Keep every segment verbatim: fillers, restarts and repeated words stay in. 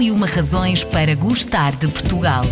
mil e uma razões para gostar de Portugal.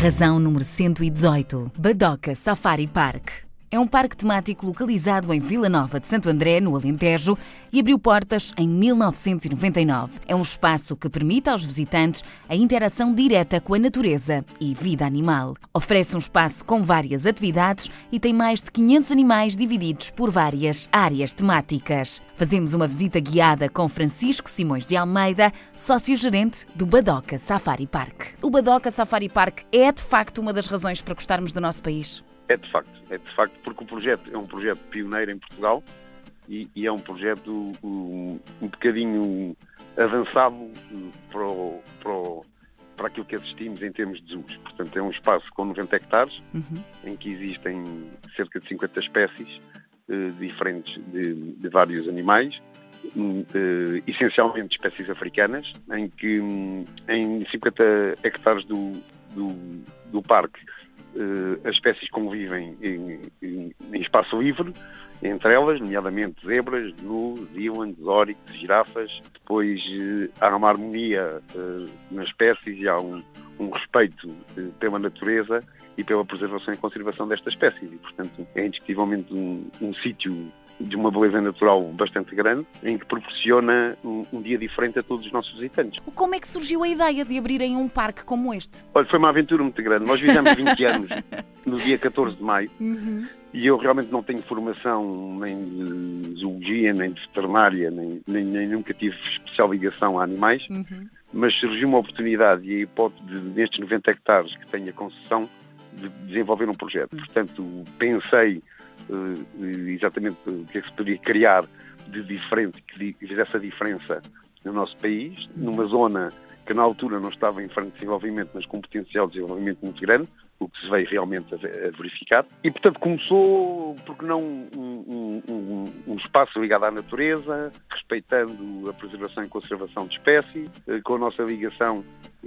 Razão número cento e dezoito. Badoca Safari Park. É um parque temático localizado em Vila Nova de Santo André, no Alentejo, e abriu portas em mil novecentos e noventa e nove. É um espaço que permite aos visitantes a interação direta com a natureza e vida animal. Oferece um espaço com várias atividades e tem mais de quinhentos animais divididos por várias áreas temáticas. Fazemos uma visita guiada com Francisco Simões de Almeida, sócio-gerente do Badoca Safari Park. O Badoca Safari Park é, de facto, uma das razões para gostarmos do nosso país? É de facto, é de facto, porque o projeto é um projeto pioneiro em Portugal e, e é um projeto um, um bocadinho avançado para, o, para, o, para aquilo que assistimos em termos de zoos. Portanto, é um espaço com noventa hectares, uhum, em que existem cerca de cinquenta espécies uh, diferentes de, de vários animais, um, uh, essencialmente espécies africanas, em que um, em cinquenta hectares do, do, do parque, as espécies convivem em, em, em espaço livre, entre elas, nomeadamente zebras, gnus, ílandes, óryx, girafas. Depois há uma harmonia uh, nas espécies e há um, um respeito uh, pela natureza e pela preservação e conservação destas espécies. E, portanto, é indiscutivelmente um, um sítio de uma beleza natural bastante grande, em que proporciona um, um dia diferente a todos os nossos visitantes. Como é que surgiu a ideia de abrirem um parque como este? Olha, foi uma aventura muito grande. Nós fizemos vinte anos no dia catorze de maio, uhum, e eu realmente não tenho formação nem de zoologia, nem de veterinária, nem, nem, nem nunca tive especial ligação a animais, uhum, mas surgiu uma oportunidade e a hipótese de, nestes noventa hectares que tenho a concessão, de desenvolver um projeto. Uhum. Portanto, pensei Uh, exatamente o que é que se poderia criar de diferente, que fizesse a diferença no nosso país, numa zona que na altura não estava em franco desenvolvimento, mas com um potencial de desenvolvimento muito grande, o que se veio realmente a verificar. E, portanto, começou, porque não, um, um, um espaço ligado à natureza, respeitando a preservação e conservação de espécies, com a nossa ligação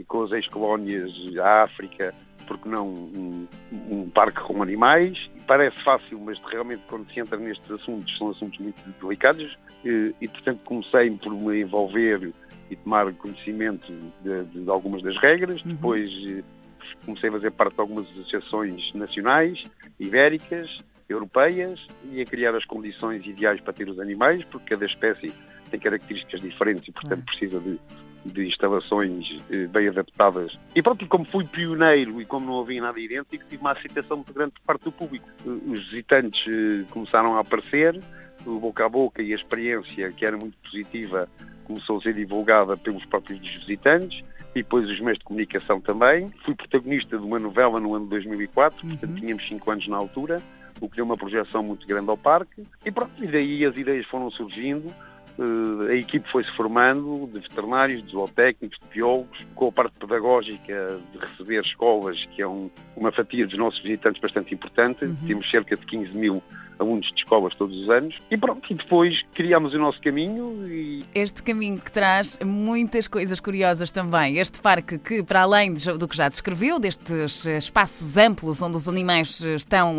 com as ex-colónias à África, porque não um, um parque com animais. Parece fácil, mas realmente quando se entra nestes assuntos, são assuntos muito delicados, e, e portanto comecei por me envolver e tomar conhecimento de, de algumas das regras, uhum. Depois comecei a fazer parte de algumas associações nacionais, ibéricas, europeias, e a criar as condições ideais para ter os animais, porque cada espécie tem características diferentes e, portanto, precisa de, de instalações eh, bem adaptadas. E pronto, como fui pioneiro e como não havia nada idêntico, tive uma aceitação muito grande por parte do público. Os visitantes eh, começaram a aparecer, o boca a boca e a experiência, que era muito positiva, começou a ser divulgada pelos próprios visitantes e depois os meios de comunicação também. Fui protagonista de uma novela no ano dois mil e quatro, uhum, portanto tínhamos cinco anos na altura, o que deu uma projeção muito grande ao parque. E pronto, e daí as ideias foram surgindo. A equipe foi-se formando, de veterinários, de zootécnicos, de biólogos, com a parte pedagógica de receber escolas, que é um, uma fatia dos nossos visitantes bastante importante. Uhum. Temos cerca de quinze mil alunos de escolas todos os anos. E pronto, e depois criámos o nosso caminho. E... Este caminho que traz muitas coisas curiosas também. Este parque que, para além do que já descreveu, destes espaços amplos onde os animais estão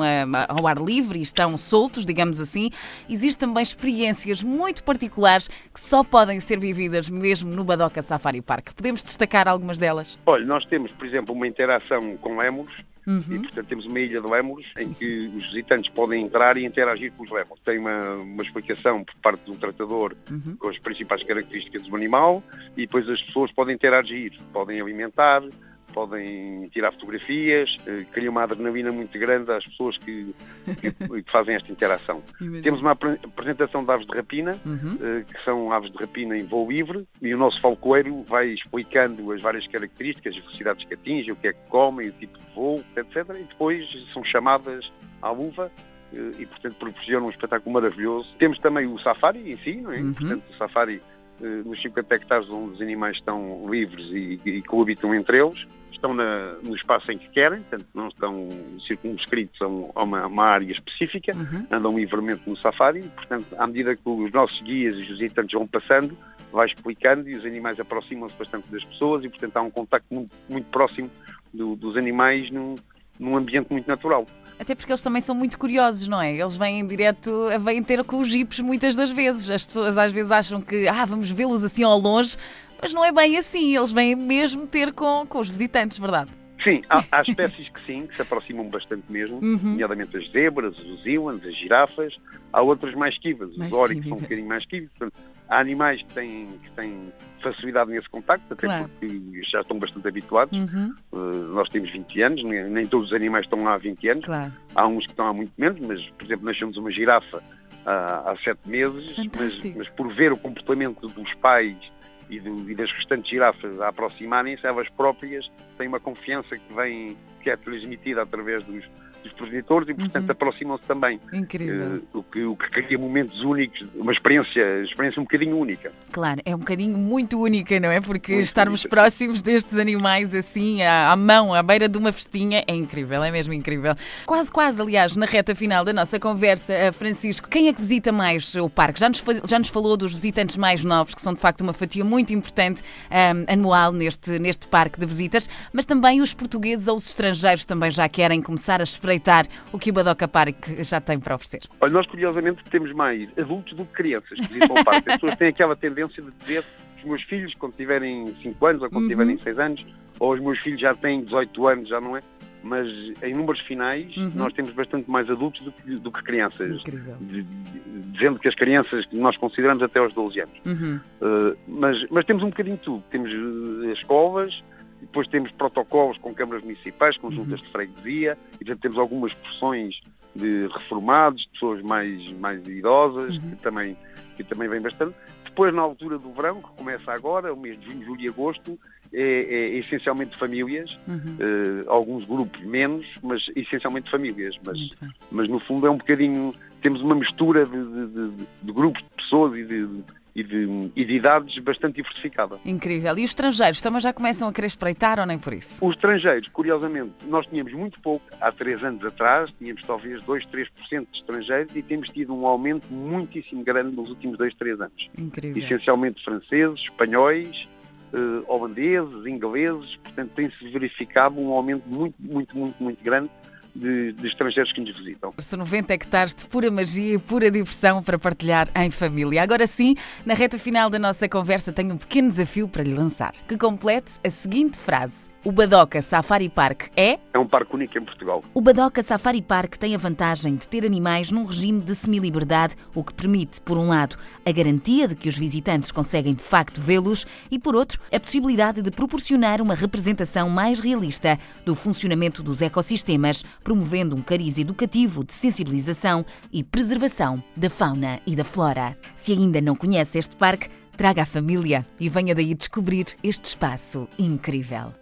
ao ar livre e estão soltos, digamos assim, existem também experiências muito particulares que só podem ser vividas mesmo no Badoca Safari Park. Podemos destacar algumas delas? Olha, nós temos, por exemplo, uma interação com lémures, uhum, e, portanto, temos uma ilha de lémures em que os visitantes podem entrar e interagir com os lémures. Tem uma, uma explicação por parte de um tratador, uhum, com as principais características do animal, e depois as pessoas podem interagir, podem alimentar, podem tirar fotografias, cria uma adrenalina muito grande às pessoas que, que, que fazem esta interação. Imagina. Temos uma apresentação de aves de rapina, uhum, que são aves de rapina em voo livre, e o nosso falcoeiro vai explicando as várias características, as velocidades que atingem, o que é que comem, o tipo de voo, etcétera. E depois são chamadas à luva, e portanto proporcionam um espetáculo maravilhoso. Temos também o safari em si, não é? Uhum. Portanto, o safari nos cinquenta hectares onde os animais estão livres e, e coabitam entre eles, estão na, no espaço em que querem, portanto não estão circunscritos a uma, a uma área específica, uhum, andam livremente no safari, portanto à medida que os nossos guias e os visitantes vão passando, vai explicando e os animais aproximam-se bastante das pessoas e, portanto, há um contacto muito, muito próximo do, dos animais num, num ambiente muito natural. Até porque eles também são muito curiosos, não é? Eles vêm direto, vêm ter com os jipes muitas das vezes. As pessoas às vezes acham que ah, vamos vê-los assim ao longe, mas não é bem assim, eles vêm mesmo ter com, com os visitantes, verdade? Sim, há, há espécies que sim, que se aproximam bastante mesmo, uhum. nomeadamente as zebras, os ílans, as girafas, há outras mais esquivas, mais os óricos são um bocadinho mais esquivos, portanto, há animais que têm, que têm facilidade nesse contacto, até claro. Porque já estão bastante habituados, uhum. uh, nós temos vinte anos, nem, nem todos os animais estão lá há vinte anos, claro. Há uns que estão há muito menos, mas por exemplo nós temos uma girafa há, há sete meses, mas, mas por ver o comportamento dos pais E, do, e das restantes girafas a aproximarem-se, elas próprias têm uma confiança que vem, que é transmitida através dos, dos progenitores e, portanto, uhum. aproximam-se também. Incrível. Uh, o, que, o que cria momentos únicos, uma experiência, experiência um bocadinho única. Claro, é um bocadinho muito única, não é? Porque muito estarmos única. Próximos destes animais assim, à, à mão, à beira de uma festinha, é incrível, é mesmo incrível. Quase, quase, aliás, na reta final da nossa conversa, Francisco, quem é que visita mais o parque? Já nos, já nos falou dos visitantes mais novos, que são, de facto, uma fatia muito muito importante um, anual neste, neste parque de visitas, mas também os portugueses ou os estrangeiros também já querem começar a espreitar o que o Badoca Park já tem para oferecer. Olha, nós curiosamente temos mais adultos do que crianças que visitam o parque. As pessoas têm aquela tendência de dizer que os meus filhos, quando tiverem cinco anos ou quando uhum. tiverem seis anos, ou os meus filhos já têm dezoito anos, já não é? Mas em números finais uhum. nós temos bastante mais adultos do que, do que crianças. Incrível. Dizendo que as crianças nós consideramos até aos doze anos. Uhum. Uh, mas, mas temos um bocadinho de tudo. Temos as escolas, depois temos protocolos com câmaras municipais, com juntas uhum. de freguesia, e já temos algumas porções de reformados, pessoas mais, mais idosas, uhum. que, também, que também vêm bastante. Depois, na altura do verão, que começa agora, o mês de junho, julho e agosto, é, é essencialmente famílias, uhum. uh, alguns grupos menos, mas essencialmente famílias. Mas, mas no fundo é um bocadinho, temos uma mistura de, de, de, de grupos de pessoas e de, e, de, e de idades bastante diversificada. Incrível. E os estrangeiros também já começam a querer espreitar ou nem por isso? Os estrangeiros, curiosamente, nós tínhamos muito pouco. Há três anos atrás tínhamos talvez dois, três por cento de estrangeiros e temos tido um aumento muitíssimo grande nos últimos dois, três anos. Incrível. Essencialmente franceses, espanhóis, Uh, holandeses, ingleses, portanto tem-se verificado um aumento muito, muito, muito, muito grande de, de estrangeiros que nos visitam. São noventa hectares de pura magia e pura diversão para partilhar em família. Agora sim, na reta final da nossa conversa tenho um pequeno desafio para lhe lançar, que complete a seguinte frase. O Badoca Safari Park é... É um parque único em Portugal. O Badoca Safari Park tem a vantagem de ter animais num regime de semiliberdade, o que permite, por um lado, a garantia de que os visitantes conseguem de facto vê-los e, por outro, a possibilidade de proporcionar uma representação mais realista do funcionamento dos ecossistemas, promovendo um cariz educativo de sensibilização e preservação da fauna e da flora. Se ainda não conhece este parque, traga a família e venha daí descobrir este espaço incrível.